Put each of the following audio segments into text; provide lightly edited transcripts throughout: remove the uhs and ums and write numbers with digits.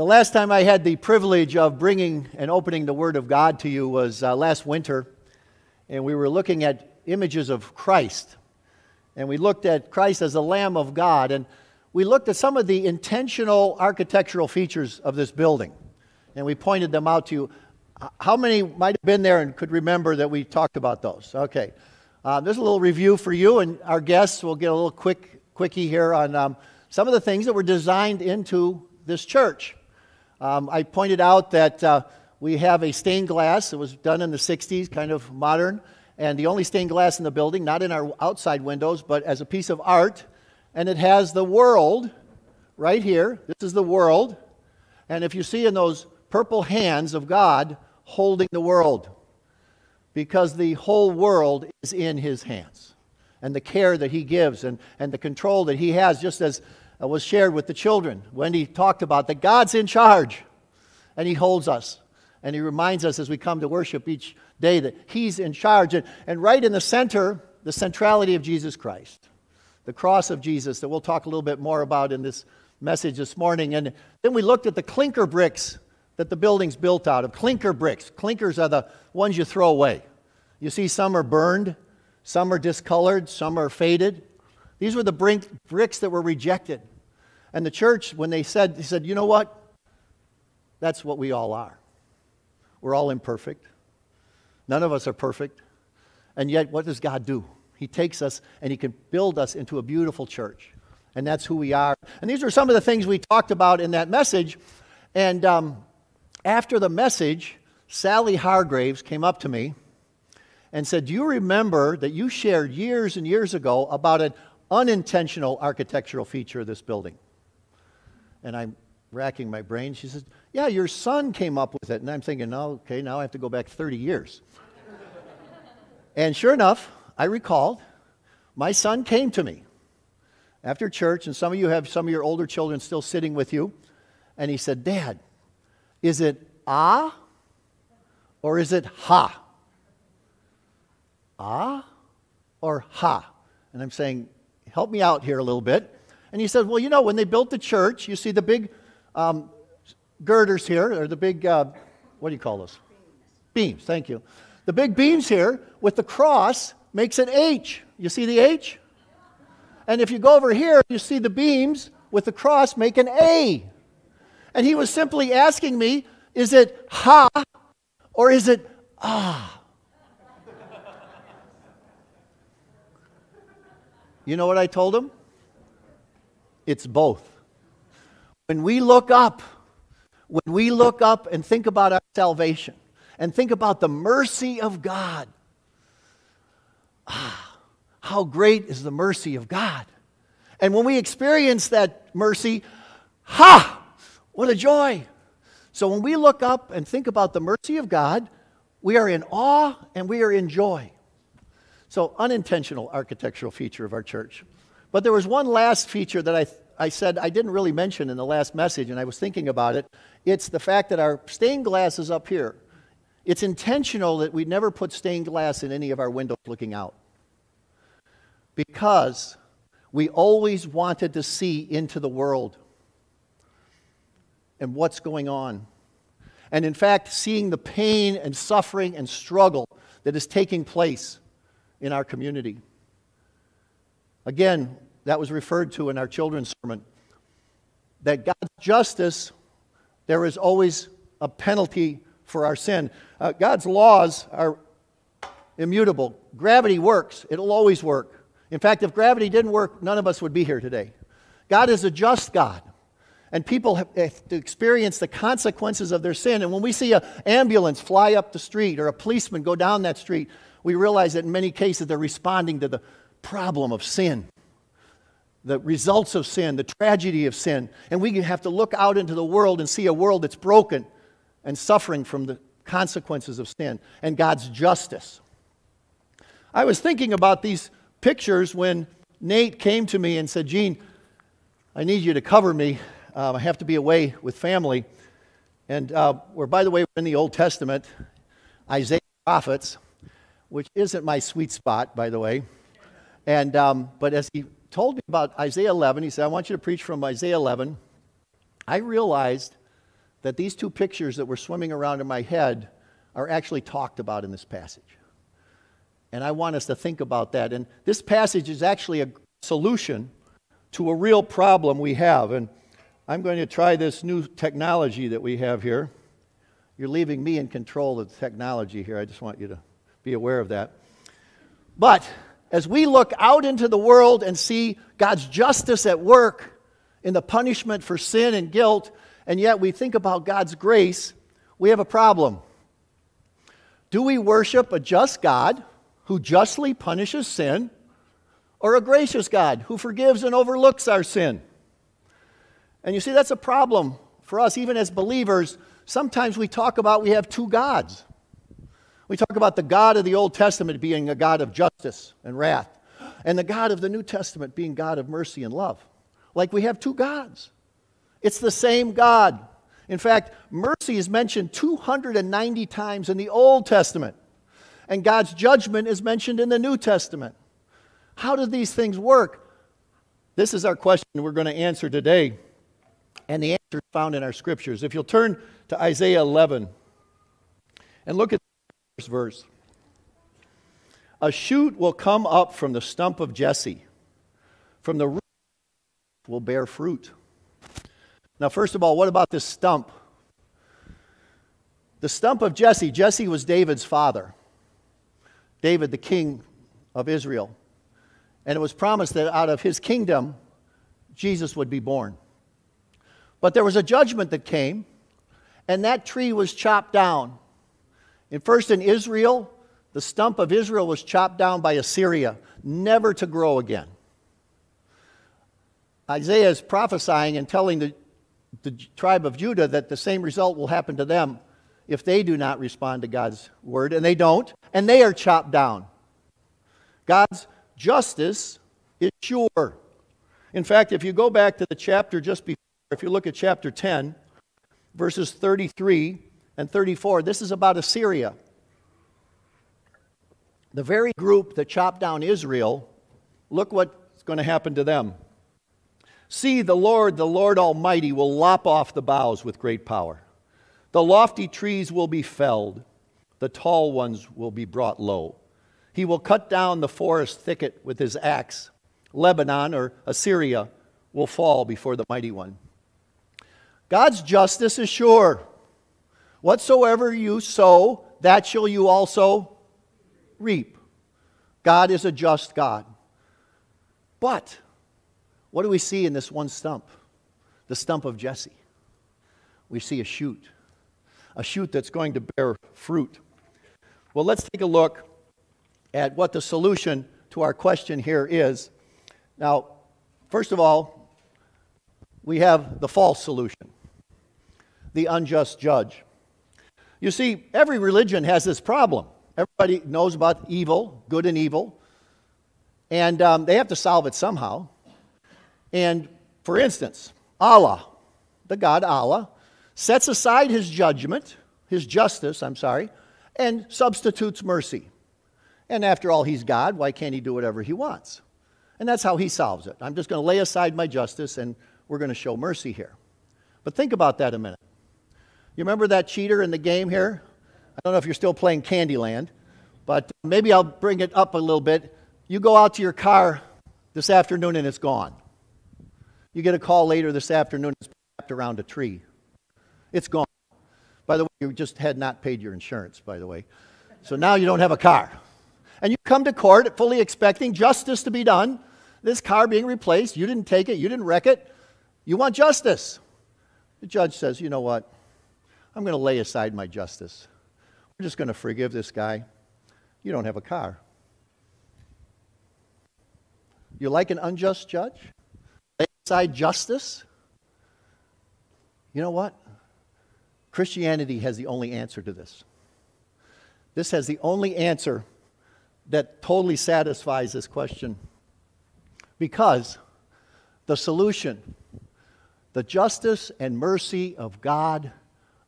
The last time I had the privilege of bringing and opening the Word of God to you was last winter, and we were looking at images of Christ, and we looked at Christ as the Lamb of God, and we looked at some of the intentional architectural features of this building, and we pointed them out to you. How many might have been there and could remember that we talked about those? Okay. There's a little review for you, and our guests will get a little quickie here on some of the things that were designed into this church. I pointed out that we have a stained glass that was done in the 60s, kind of modern, and the only stained glass in the building, not in our outside windows, but as a piece of art, and it has the world right here. This is the world, and if you see in those purple hands of God holding the world, because the whole world is in His hands, and the care that He gives and the control that He has, just as was shared with the children. Wendy talked about that God's in charge, and He holds us, and He reminds us as we come to worship each day that He's in charge. And right in the center, the centrality of Jesus Christ, the cross of Jesus that we'll talk a little bit more about in this message this morning. And then we looked at the clinker bricks that the building's built out of. Clinker bricks. Clinkers are the ones you throw away. You see, some are burned, some are discolored, some are faded. These were the bricks that were rejected. And the church, when they said, you know what? That's what we all are. We're all imperfect. None of us are perfect. And yet, what does God do? He takes us and He can build us into a beautiful church. And that's who we are. And these were some of the things we talked about in that message. And after the message, Sally Hargraves came up to me and said, do you remember that you shared years and years ago about an unintentional architectural feature of this building? And I'm racking my brain. She said, yeah, your son came up with it. And I'm thinking, oh, okay, now I have to go back 30 years. And sure enough, I recalled, my son came to me after church, and some of you have some of your older children still sitting with you, and he said, Dad, is it ah or is it ha? Ah or ha? And I'm saying, help me out here a little bit. And he said, well, you know, when they built the church, you see the big girders here, or the big, what do you call those? Beams, thank you. The big beams here with the cross makes an H. You see the H? And if you go over here, you see the beams with the cross make an A. And he was simply asking me, is it ha or is it ah? You know what I told him? It's both. When we look up and think about our salvation and think about the mercy of God, ah, how great is the mercy of God. And when we experience that mercy, ha! What a joy. So when we look up and think about the mercy of God, we are in awe and we are in joy. So unintentional architectural feature of our church. But there was one last feature that I said I didn't really mention in the last message, and I was thinking about it. It's the fact that our stained glass is up here. It's intentional that we never put stained glass in any of our windows looking out, because we always wanted to see into the world and what's going on. And in fact, seeing the pain and suffering and struggle that is taking place in our community. Again, that was referred to in our children's sermon, that God's justice, there is always a penalty for our sin. God's laws are immutable. Gravity works. It'll always work. In fact, if gravity didn't work, none of us would be here today. God is a just God. And people have to experience the consequences of their sin. And when we see an ambulance fly up the street or a policeman go down that street, we realize that in many cases they're responding to the problem of sin, the results of sin, the tragedy of sin. And we have to look out into the world and see a world that's broken and suffering from the consequences of sin and God's justice. I was thinking about these pictures when Nate came to me and said, Gene, I need you to cover me. I have to be away with family. And we're, by the way, we're in the Old Testament, Isaiah prophets, which isn't my sweet spot, by the way. And but as he told me about Isaiah 11, he said, I want you to preach from Isaiah 11. I realized that these two pictures that were swimming around in my head are actually talked about in this passage. And I want us to think about that. And this passage is actually a solution to a real problem we have. And I'm going to try this new technology that we have here. You're leaving me in control of the technology here. I just want you to be aware of that. But as we look out into the world and see God's justice at work in the punishment for sin and guilt, and yet we think about God's grace, we have a problem. Do we worship a just God who justly punishes sin, or a gracious God who forgives and overlooks our sin? And you see, that's a problem for us, even as believers. Sometimes we talk about we have two gods. We talk about the God of the Old Testament being a God of justice and wrath, and the God of the New Testament being God of mercy and love. Like we have two gods. It's the same God. In fact, mercy is mentioned 290 times in the Old Testament, and God's judgment is mentioned in the New Testament. How do these things work? This is our question we're going to answer today, and the answer is found in our scriptures. If you'll turn to Isaiah 11 and look at the first verse. A shoot will come up from the stump of Jesse. From the root will bear fruit. Now, first of all, what about this stump? The stump of Jesse. Jesse was David's father. David, the king of Israel. And it was promised that out of his kingdom, Jesus would be born. But there was a judgment that came, and that tree was chopped down. And first in Israel, the stump of Israel was chopped down by Assyria, never to grow again. Isaiah is prophesying and telling the tribe of Judah that the same result will happen to them if they do not respond to God's word, and they don't, and they are chopped down. God's justice is sure. In fact, if you go back to the chapter just before, if you look at chapter 10, verses 33 and 34, this is about Assyria. The very group that chopped down Israel, look what's going to happen to them. See, the Lord Almighty, will lop off the boughs with great power. The lofty trees will be felled. The tall ones will be brought low. He will cut down the forest thicket with his axe. Lebanon, or Assyria, will fall before the mighty one. God's justice is sure. Whatsoever you sow, that shall you also reap. God is a just God. But what do we see in this one stump? The stump of Jesse. We see a shoot that's going to bear fruit. Well, let's take a look at what the solution to our question here is. Now, first of all, we have the false solution, the unjust judge. You see, every religion has this problem. Everybody knows about evil, good and evil, and they have to solve it somehow. And for instance, Allah, the God Allah, sets aside his judgment, his justice, and substitutes mercy. And after all, he's God. Why can't he do whatever he wants? And that's how he solves it. I'm just going to lay aside my justice, and we're going to show mercy here. But think about that a minute. You remember that cheater in the game here? I don't know if you're still playing Candyland, but maybe I'll bring it up a little bit. You go out to your car this afternoon, and it's gone. You get a call later this afternoon, it's wrapped around a tree. It's gone. By the way, you just had not paid your insurance, by the way. So now you don't have a car. And you come to court fully expecting justice to be done. This car being replaced, you didn't take it, you didn't wreck it. You want justice. The judge says, you know what? I'm going to lay aside my justice. We're just going to forgive this guy. You don't have a car. You like an unjust judge? Lay aside justice? You know what? Christianity has the only answer to this. This has the only answer that totally satisfies this question. Because the solution, the justice and mercy of God,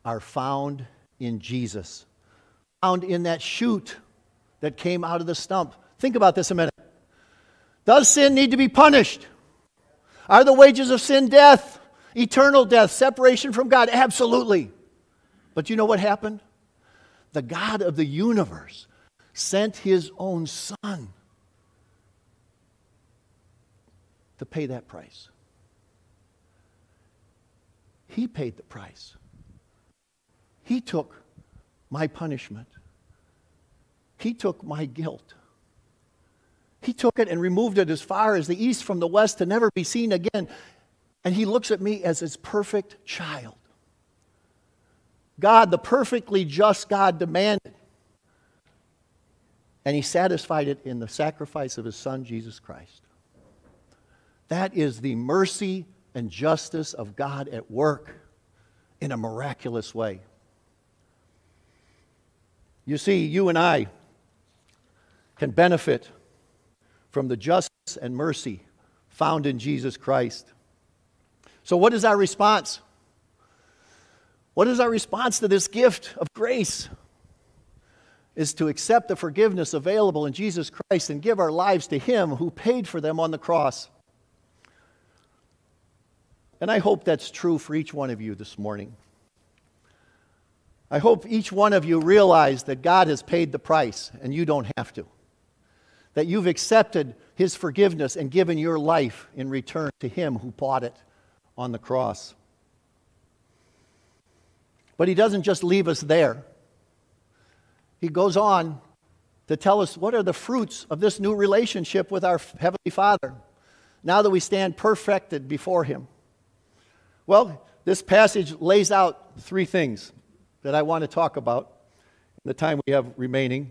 are found in Jesus. Found in that shoot that came out of the stump. Think about this a minute. Does sin need to be punished? Are the wages of sin death? Eternal death, separation from God, absolutely. But you know what happened? The God of the universe sent his own son to pay that price. He paid the price. He took my punishment. He took my guilt. He took it and removed it as far as the east from the west to never be seen again. And he looks at me as his perfect child. God, the perfectly just God, demanded. And he satisfied it in the sacrifice of his son, Jesus Christ. That is the mercy and justice of God at work in a miraculous way. You see, you and I can benefit from the justice and mercy found in Jesus Christ. So what is our response? What is our response to this gift of grace? Is to accept the forgiveness available in Jesus Christ and give our lives to him who paid for them on the cross. And I hope that's true for each one of you this morning. I hope each one of you realize that God has paid the price and you don't have to. That you've accepted his forgiveness and given your life in return to him who bought it on the cross. But he doesn't just leave us there. He goes on to tell us what are the fruits of this new relationship with our Heavenly Father now that we stand perfected before him. Well, this passage lays out three things that I want to talk about in the time we have remaining.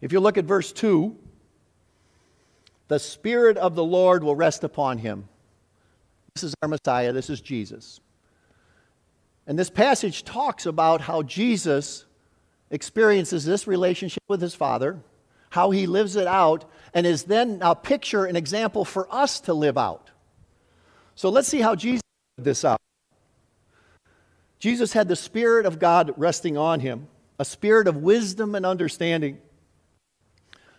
If you look at verse 2, the Spirit of the Lord will rest upon him. This is our Messiah. This is Jesus. And this passage talks about how Jesus experiences this relationship with his Father, how he lives it out, and is then a picture, an example for us to live out. So let's see how Jesus lived this out. Jesus had the Spirit of God resting on him, a spirit of wisdom and understanding,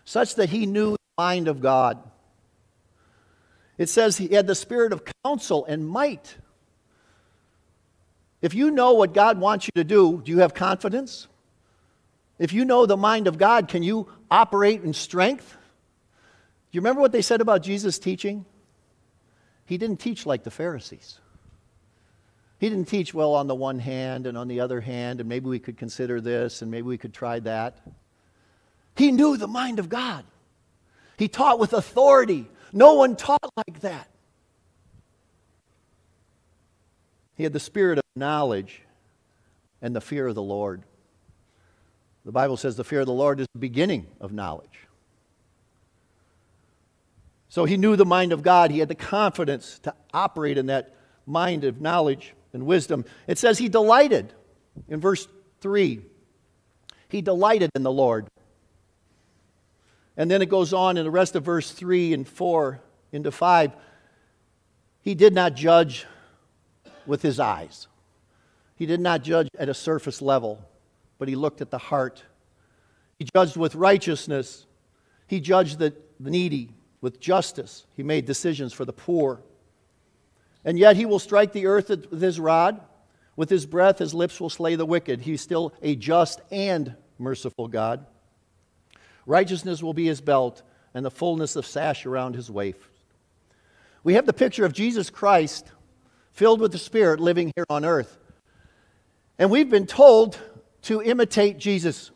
such that he knew the mind of God. It says he had the spirit of counsel and might. If you know what God wants you to do you have confidence? If you know the mind of God, can you operate in strength? Do you remember what they said about Jesus' teaching? He didn't teach like the Pharisees. He didn't teach, well, on the one hand and on the other hand, and maybe we could consider this and maybe we could try that. He knew the mind of God. He taught with authority. No one taught like that. He had the spirit of knowledge and the fear of the Lord. The Bible says the fear of the Lord is the beginning of knowledge. So he knew the mind of God. He had the confidence to operate in that mind of knowledge and wisdom. It says he delighted. In verse 3, he delighted in the Lord. And then it goes on in the rest of verse 3 and 4 into 5. He did not judge with his eyes. He did not judge at a surface level, but he looked at the heart. He judged with righteousness. He judged the needy with justice. He made decisions for the poor. And yet he will strike the earth with his rod. With his breath, his lips will slay the wicked. He's still a just and merciful God. Righteousness will be his belt, and the fullness of sash around his waist. We have the picture of Jesus Christ filled with the Spirit living here on earth. And we've been told to imitate Jesus,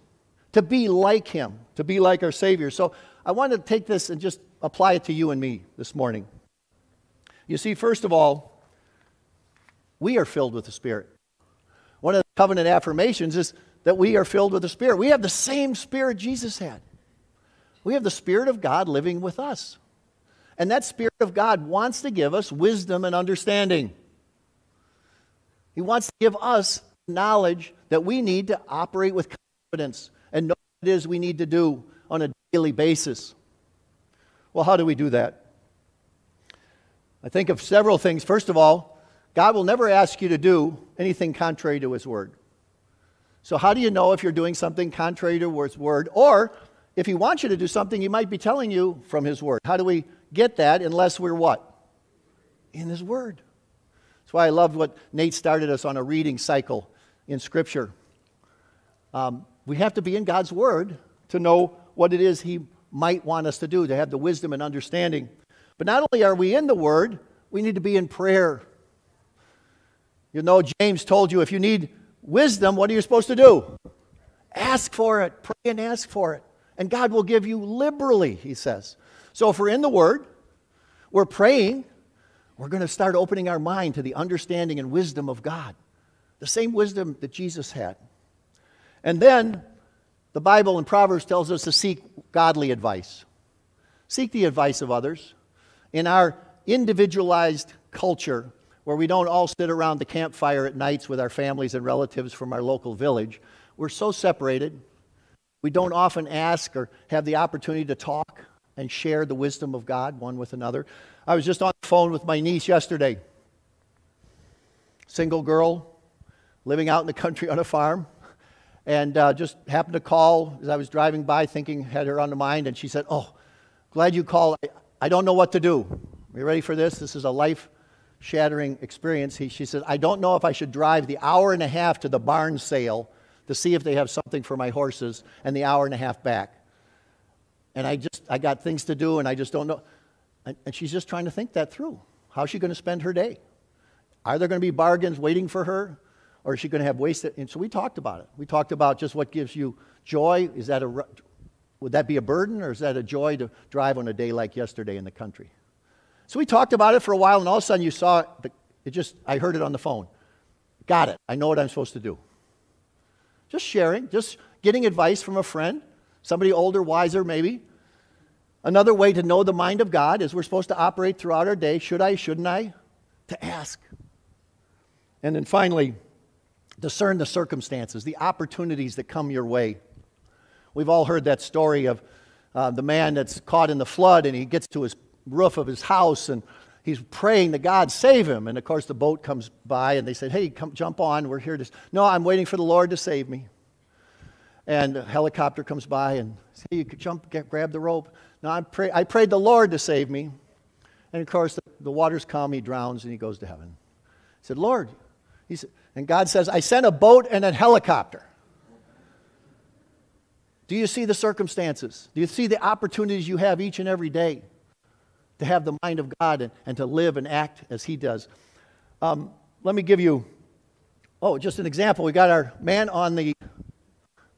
to be like him, to be like our Savior. So I want to take this and just apply it to you and me this morning. You see, first of all, we are filled with the Spirit. One of the covenant affirmations is that we are filled with the Spirit. We have the same Spirit Jesus had. We have the Spirit of God living with us. And that Spirit of God wants to give us wisdom and understanding. He wants to give us knowledge that we need to operate with confidence and know what it is we need to do on a daily basis. Well, how do we do that? I think of several things. First of all, God will never ask you to do anything contrary to his word. So how do you know if you're doing something contrary to his word? Or if he wants you to do something, he might be telling you from his word. How do we get that unless we're what? In his word. why I love what Nate started us on, a reading cycle in Scripture. We have to be in God's Word to know what it is He might want us to do, to have the wisdom and understanding. But not only are we in the Word, we need to be in prayer. You know, James told you, if you need wisdom, what are you supposed to do? Ask for it. Pray and ask for it. And God will give you liberally, he says. So if we're in the Word, we're praying, we're going to start opening our mind to the understanding and wisdom of God. The same wisdom that Jesus had. And then, the Bible in Proverbs tells us to seek godly advice. Seek the advice of others. In our individualized culture, where we don't all sit around the campfire at nights with our families and relatives from our local village, we're so separated. We don't often ask or have the opportunity to talk and share the wisdom of God one with another. I was just on the phone with my niece yesterday. Single girl, living out in the country on a farm. And just happened to call as I was driving by, thinking, had her on the mind. And she said, "Oh, glad you called. I don't know what to do." Are you ready for this? This is a life-shattering experience. She said, "I don't know if I should drive the hour and a half to the barn sale to see if they have something for my horses, and the hour and a half back. And I got things to do, and I just don't know." And she's just trying to think that through. How's she going to spend her day? Are there going to be bargains waiting for her? Or is she going to have wasted? And so we talked about it. We talked about just what gives you joy. Is that would that be a burden, or is that a joy to drive on a day like yesterday in the country? So we talked about it for a while, and all of a sudden you saw it. I heard it on the phone. Got it. I know what I'm supposed to do. Just sharing, just getting advice from a friend, somebody older, wiser maybe. Another way to know the mind of God is we're supposed to operate throughout our day. Should I, shouldn't I? To ask. And then finally, discern the circumstances, the opportunities that come your way. We've all heard that story of the man that's caught in the flood, and he gets to his roof of his house, and he's praying that God save him. And, of course, the boat comes by, and they said, "Hey, come jump on. We're here to..." "No, I'm waiting for the Lord to save me." And a helicopter comes by, and says, "Hey, you could jump, grab the rope." "No, I prayed the Lord to save me." And, of course, the waters come, he drowns, and he goes to heaven. He said, "Lord..." He said, and God says, "I sent a boat and a helicopter." Do you see the circumstances? Do you see the opportunities you have each and every day to have the mind of God and to live and act as He does? Let me give you, just an example. We got our man on the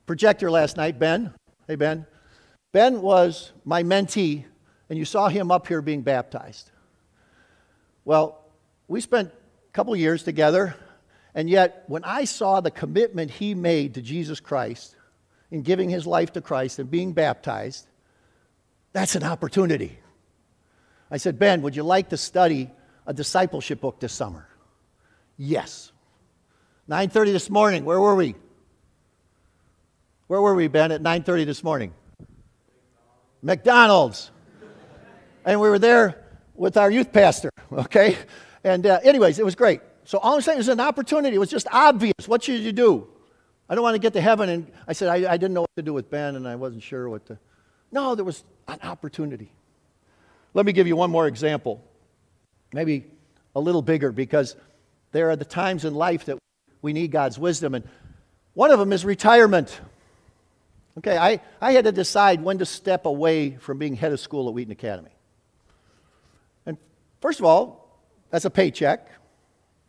projector last night, Ben. Hey, Ben. Ben was my mentee, and you saw him up here being baptized. Well, we spent a couple years together, and yet when I saw the commitment he made to Jesus Christ in giving his life to Christ and being baptized, that's an opportunity. I said, "Ben, would you like to study a discipleship book this summer?" "Yes." 9:30 this morning, where were we? Where were we, Ben, at 9:30 this morning? McDonald's. And we were there with our youth pastor, okay? And anyways, it was great. So all I'm saying is an opportunity. It was just obvious. What should you do? I don't want to get to heaven. And I said, I didn't know what to do with Ben, and I wasn't sure what to... No, there was an opportunity. Let me give you one more example, maybe a little bigger, because there are the times in life that we need God's wisdom, and one of them is retirement. Okay, I had to decide when to step away from being head of school at Wheaton Academy. And first of all, that's a paycheck.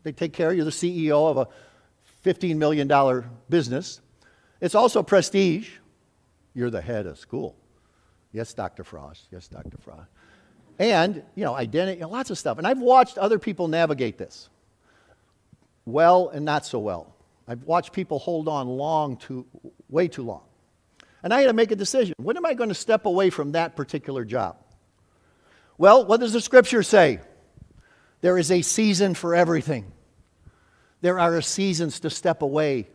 They take care of you. You're the CEO of a $15 million business. It's also prestige. You're the head of school. Yes, Dr. Frost. Yes, Dr. Frost. And, you know, identity, lots of stuff. And I've watched other people navigate this well and not so well. I've watched people hold on way too long. And I had to make a decision. When am I going to step away from that particular job? Well, what does the Scripture say? There is a season for everything. There are seasons to step away,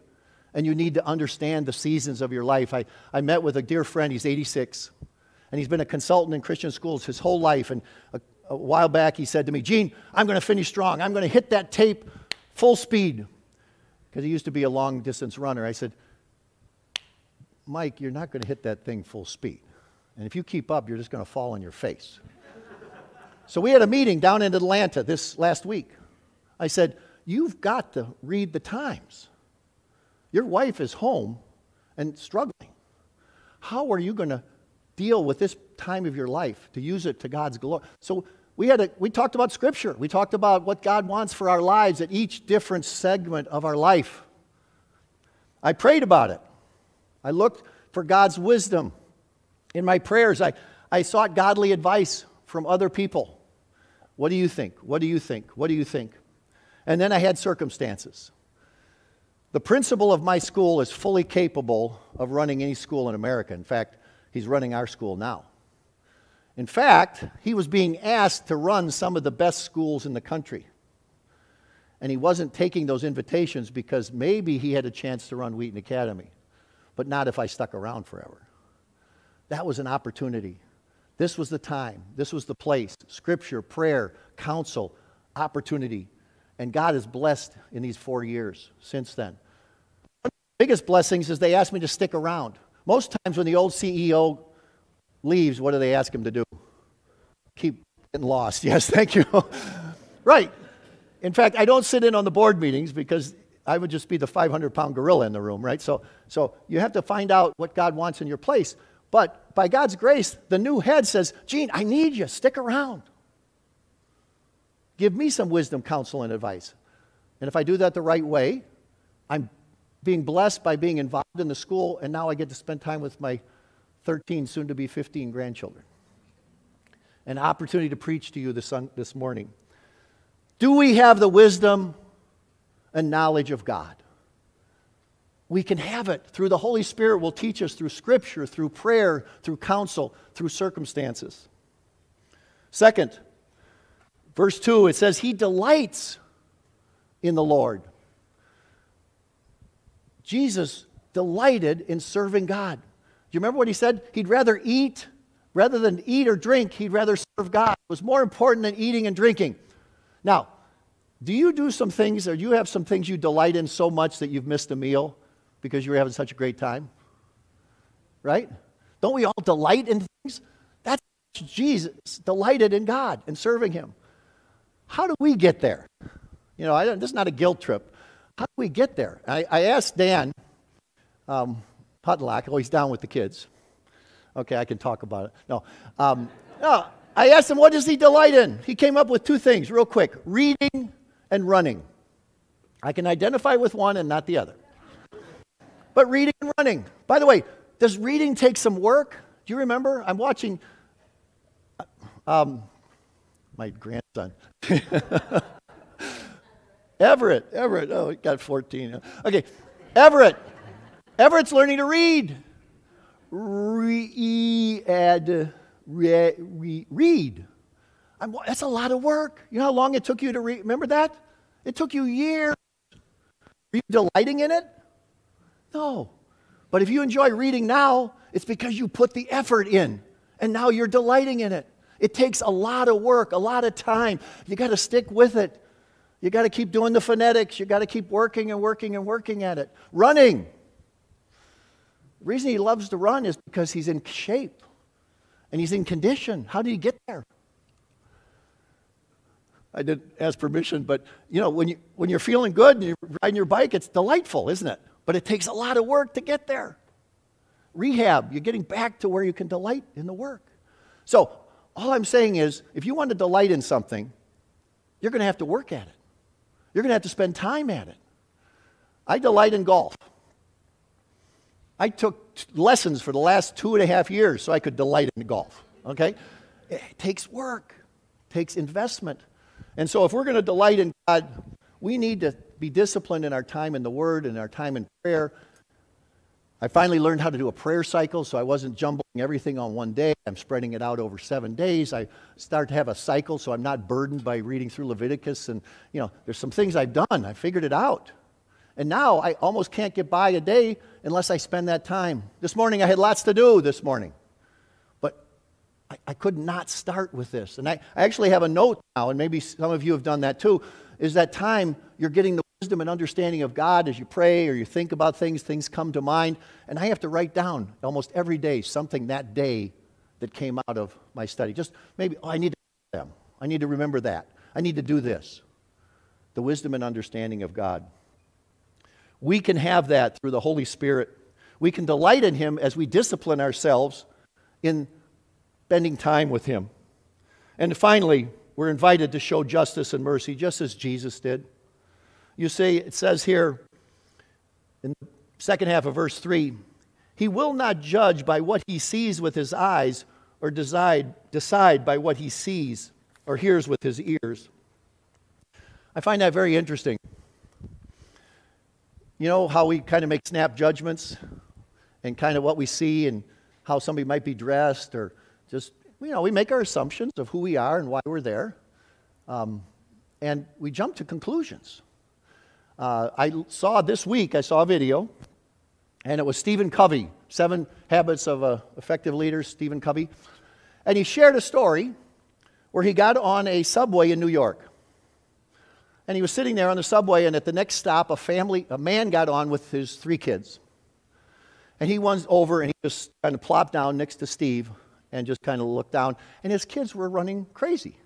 and you need to understand the seasons of your life. I met with a dear friend. He's 86. And he's been a consultant in Christian schools his whole life. And a while back, he said to me, "Gene, I'm going to finish strong. I'm going to hit that tape full speed." Because he used to be a long-distance runner. I said, "Mike, you're not going to hit that thing full speed. And if you keep up, you're just going to fall on your face." So we had a meeting down in Atlanta this last week. I said, you've got to read the times. Your wife is home and struggling. How are you going to deal with this time of your life to use it to God's glory? So we talked about Scripture. We talked about what God wants for our lives at each different segment of our life. I prayed about it. I looked for God's wisdom. In my prayers, I sought godly advice from other people. What do you think? What do you think? What do you think? And then I had circumstances. The principal of my school is fully capable of running any school in America. In fact, he's running our school now. In fact, he was being asked to run some of the best schools in the country. And he wasn't taking those invitations because maybe he had a chance to run Wheaton Academy, but not if I stuck around forever. That was an opportunity. This was the time. This was the place. Scripture, prayer, counsel, opportunity. And God is blessed in these 4 years since then. One of the biggest blessings is they asked me to stick around. Most times when the old CEO leaves, what do they ask him to do? Keep getting lost. Yes, thank you. Right. In fact, I don't sit in on the board meetings because I would just be the 500-pound gorilla in the room, right? So you have to find out what God wants in your place. But by God's grace, the new head says, Gene, I need you. Stick around. Give me some wisdom, counsel, and advice. And if I do that the right way, I'm being blessed by being involved in the school, and now I get to spend time with my 13, soon-to-be 15 grandchildren. An opportunity to preach to you this morning. Do we have the wisdom and knowledge of God? We can have it. Through the Holy Spirit will teach us through Scripture, through prayer, through counsel, through circumstances. Second, verse 2, it says, He delights in the Lord. Jesus delighted in serving God. Do you remember what he said? He'd rather eat, rather than eat or drink, he'd rather serve God. It was more important than eating and drinking. Now, do you do some things, or do you have some things you delight in so much that you've missed a meal because you were having such a great time? Right? Don't we all delight in things? That's Jesus delighted in God and serving Him. How do we get there? You know, this is not a guilt trip. How do we get there? I asked Dan Hutlock, he's down with the kids. Okay, I can talk about it. No, I asked him, what does he delight in? He came up with two things real quick, reading and running. I can identify with one and not the other. But reading and running. By the way, does reading take some work? Do you remember? I'm watching my grandson. Everett. Oh, he got 14. Okay, Everett. Everett's learning to read. Read. That's a lot of work. You know how long it took you to read? Remember that? It took you years. Were you delighting in it? No. But if you enjoy reading now, it's because you put the effort in, and now you're delighting in it. It takes a lot of work, a lot of time. You got to stick with it. You got to keep doing the phonetics. You got to keep working and working and working at it. Running. The reason he loves to run is because he's in shape. And he's in condition. How did he get there? I didn't ask permission, but you know, when you're feeling good and you're riding your bike, it's delightful, isn't it? But it takes a lot of work to get there. Rehab, you're getting back to where you can delight in the work. So all I'm saying is, if you want to delight in something, you're going to have to work at it. You're going to have to spend time at it. I delight in golf. I took lessons for the last 2.5 years so I could delight in golf, okay? It takes work. It takes investment. And so if we're going to delight in God, we need to be disciplined in our time in the Word and our time in prayer. I finally learned how to do a prayer cycle, so I wasn't jumbling everything on one day. I'm spreading it out over 7 days. I start to have a cycle, so I'm not burdened by reading through Leviticus. And, you know, there's some things I've done. I figured it out. And now I almost can't get by a day unless I spend that time. This morning I had lots to do this morning. But I could not start with this. And I actually have a note now, and maybe some of you have done that too, is that time you're getting the wisdom and understanding of God as you pray or you think about things come to mind. And I have to write down almost every day something that day that came out of my study. Just maybe, I need to remember them. I need to remember that. I need to do this. the wisdom and understanding of God. We can have that through the Holy Spirit. We can delight in Him as we discipline ourselves in spending time with Him. And finally, we're invited to show justice and mercy, just as Jesus did. You see, it says here in the second half of verse 3, He will not judge by what he sees with his eyes or decide by what he sees or hears with his ears. I find that very interesting. You know how we kind of make snap judgments and kind of what we see and how somebody might be dressed or just, you know, we make our assumptions of who we are and why we're there. And we jump to conclusions. I saw a video, and it was Stephen Covey, 7 Habits of Effective Leaders, Stephen Covey. And he shared a story where he got on a subway in New York. And he was sitting there on the subway, and at the next stop, a man got on with his 3 kids. And he went over, and he just kind of plopped down next to Steve and just kind of looked down. And his kids were running crazy,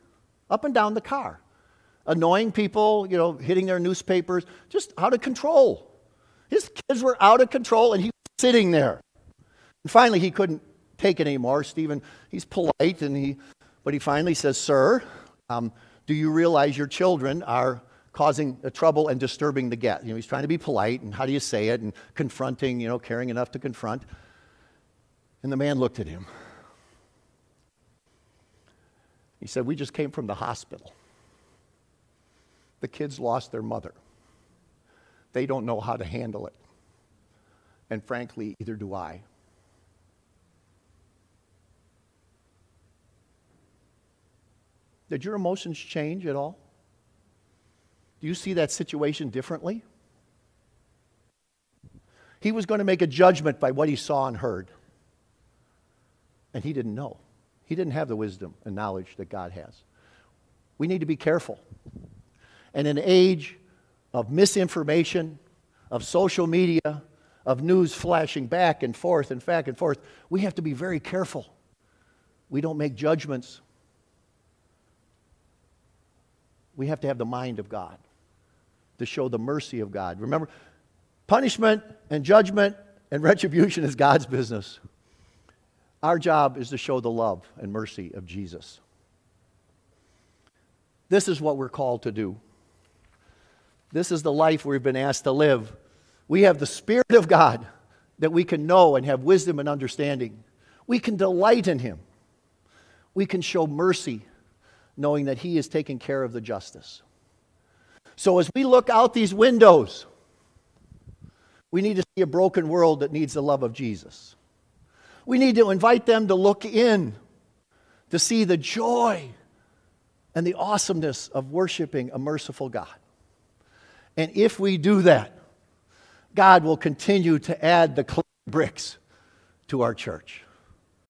up and down the car, annoying people, you know, hitting their newspapers, just out of control. His kids were out of control, and he was sitting there. And finally, he couldn't take it anymore. Stephen, he's polite, but he finally says, "Sir, do you realize your children are causing trouble and disturbing the guest?" You know, he's trying to be polite, and how do you say it, and confronting, you know, caring enough to confront. And the man looked at him. He said, "We just came from the hospital. The kids lost their mother. They don't know how to handle it. And frankly, either do I." Did your emotions change at all? Do you see that situation differently? He was going to make a judgment by what he saw and heard. And he didn't know. He didn't have the wisdom and knowledge that God has. We need to be careful. And in an age of misinformation, of social media, of news flashing back and forth and back and forth, we have to be very careful. We don't make judgments. We have to have the mind of God to show the mercy of God. Remember, punishment and judgment and retribution is God's business. Our job is to show the love and mercy of Jesus. This is what we're called to do. This is the life we've been asked to live. We have the Spirit of God that we can know and have wisdom and understanding. We can delight in Him. We can show mercy, knowing that He is taking care of the justice. So as we look out these windows, we need to see a broken world that needs the love of Jesus. We need to invite them to look in, to see the joy and the awesomeness of worshiping a merciful God. And if we do that, God will continue to add the clay bricks to our church.